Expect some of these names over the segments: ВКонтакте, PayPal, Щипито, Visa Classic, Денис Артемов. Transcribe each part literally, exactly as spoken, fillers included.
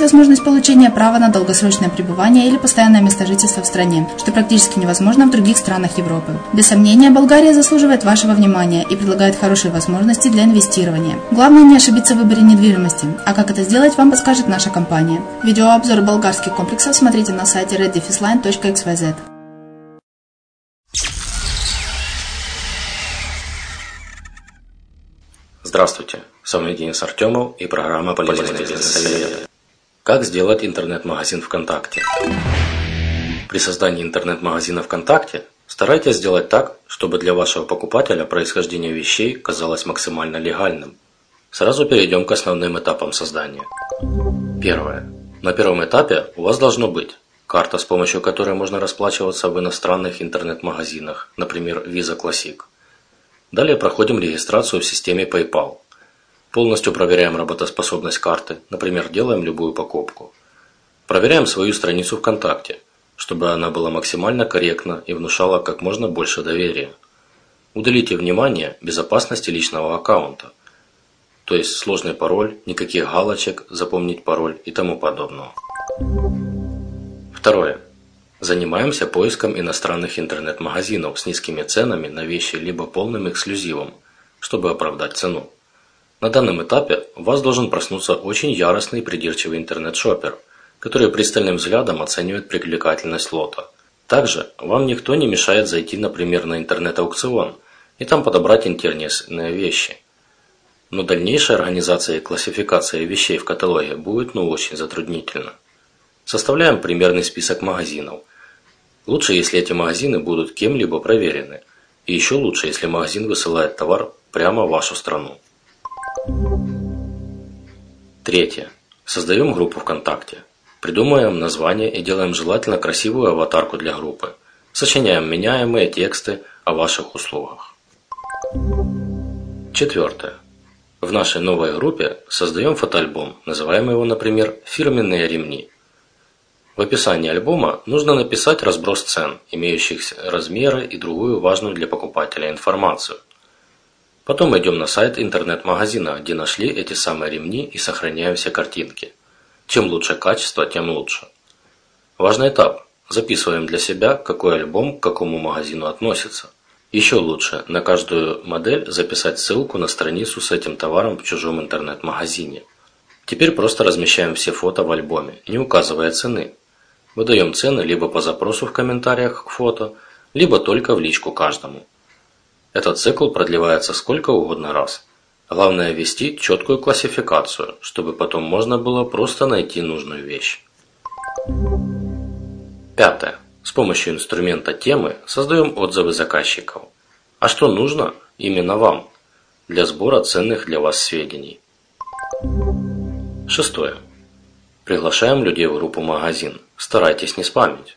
возможность получения права на долгосрочное пребывание или постоянное место жительства в стране, что практически невозможно в других странах Европы. Без сомнения, Болгария заслуживает вашего внимания и предлагает хорошие возможности для инвестирования. Главное не ошибиться в выборе недвижимости, а как это сделать, вам подскажет наша компания. Видеообзор болгарских комплексов смотрите на сайте ред дефис лайн точка экс уай зет. Здравствуйте, с вами Денис Артемов и программа «Полезный бизнес-совет». Как сделать интернет-магазин ВКонтакте? При создании интернет-магазина ВКонтакте старайтесь сделать так, чтобы для вашего покупателя происхождение вещей казалось максимально легальным. Сразу перейдем к основным этапам создания. Первое. На первом этапе у вас должно быть карта, с помощью которой можно расплачиваться в иностранных интернет-магазинах, например, Visa Classic. Далее проходим регистрацию в системе PayPal. Полностью проверяем работоспособность карты, например, делаем любую покупку. Проверяем свою страницу ВКонтакте, чтобы она была максимально корректна и внушала как можно больше доверия. Уделите внимание безопасности личного аккаунта, то есть сложный пароль, никаких галочек, запомнить пароль и тому подобного. Второе. Занимаемся поиском иностранных интернет-магазинов с низкими ценами на вещи либо полным эксклюзивом, чтобы оправдать цену. На данном этапе у вас должен проснуться очень яростный и придирчивый интернет-шоппер, который пристальным взглядом оценивает привлекательность лота. Также вам никто не мешает зайти, например, на интернет-аукцион и там подобрать интересные вещи. но дальнейшая организация и классификация вещей в каталоге будет ну очень затруднительно. Составляем примерный список магазинов. Лучше, если эти магазины будут кем-либо проверены, и еще лучше, если магазин высылает товар прямо в вашу страну. Третье. Создаем группу ВКонтакте. Придумаем название и делаем желательно красивую аватарку для группы. Сочиняем меняемые тексты о ваших услугах. Четвертое. В нашей новой группе создаем фотоальбом, называем его, например, «Фирменные ремни». В описании альбома нужно написать разброс цен, имеющихся размеры и другую важную для покупателя информацию. Потом идем на сайт интернет-магазина, где нашли эти самые ремни, и сохраняем все картинки. Чем лучше качество, тем лучше. Важный этап. Записываем для себя, какой альбом к какому магазину относится. Еще лучше, на каждую модель записать ссылку на страницу с этим товаром в чужом интернет-магазине. Теперь просто размещаем все фото в альбоме, не указывая цены. Выдаем цены либо по запросу в комментариях к фото, либо только в личку каждому. Этот цикл продлевается сколько угодно раз. Главное ввести четкую классификацию, чтобы потом можно было просто найти нужную вещь. Пятое. С помощью инструмента темы создаем отзывы заказчиков. А что нужно именно вам для сбора ценных для вас сведений? Шестое. Приглашаем людей в группу магазин. Старайтесь не спамить.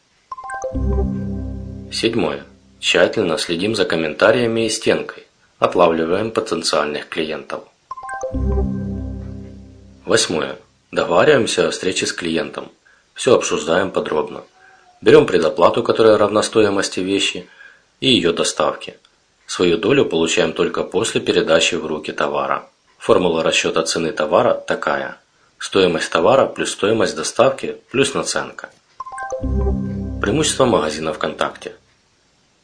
Седьмое. Тщательно следим за комментариями и стенкой. Отлавливаем потенциальных клиентов. Восьмое. Договариваемся о встрече с клиентом. Все обсуждаем подробно. Берем предоплату, которая равна стоимости вещи, и ее доставки. Свою долю получаем только после передачи в руки товара. Формула расчета цены товара такая. Стоимость товара плюс стоимость доставки плюс наценка. Преимущество магазина ВКонтакте.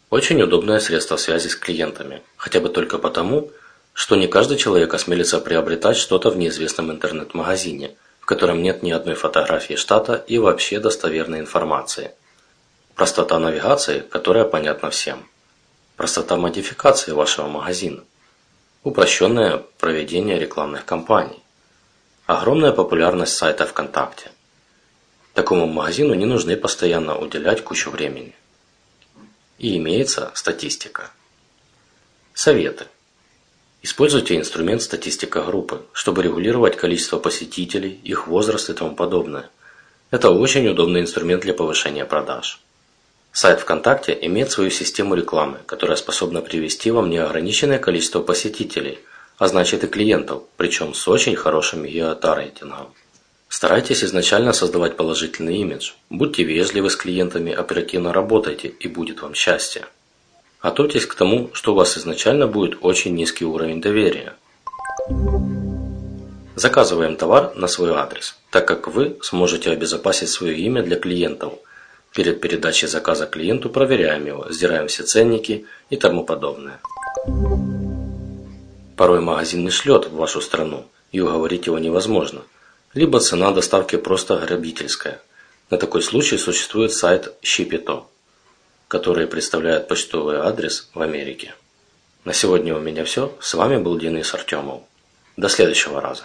Очень удобное средство связи с клиентами, хотя бы только потому, что не каждый человек осмелится приобретать что-то в неизвестном интернет-магазине, в котором нет ни одной фотографии штата и вообще достоверной информации. Простота навигации, которая понятна всем. Простота модификации вашего магазина. Упрощенное проведение рекламных кампаний. Огромная популярность сайта ВКонтакте. Такому магазину не нужно постоянно уделять кучу времени. И имеется статистика. Советы. Используйте инструмент статистика группы, чтобы регулировать количество посетителей, их возраст и тому подобное. Это очень удобный инструмент для повышения продаж. Сайт ВКонтакте имеет свою систему рекламы, которая способна привести вам неограниченное количество посетителей, а значит и клиентов, причем с очень хорошим геотаргетингом. Старайтесь изначально создавать положительный имидж. Будьте вежливы с клиентами, оперативно работайте, и будет вам счастье. Готовьтесь к тому, что у вас изначально будет очень низкий уровень доверия. Заказываем товар на свой адрес, так как вы сможете обезопасить свое имя для клиентов. Перед передачей заказа клиенту проверяем его, сдираем все ценники и тому подобное. Порой магазин не шлет в вашу страну, и уговорить его невозможно. Либо цена доставки просто грабительская. На такой случай существует сайт Щипито, который представляет почтовый адрес в Америке. На сегодня у меня все. С вами был Денис Артемов. До следующего раза.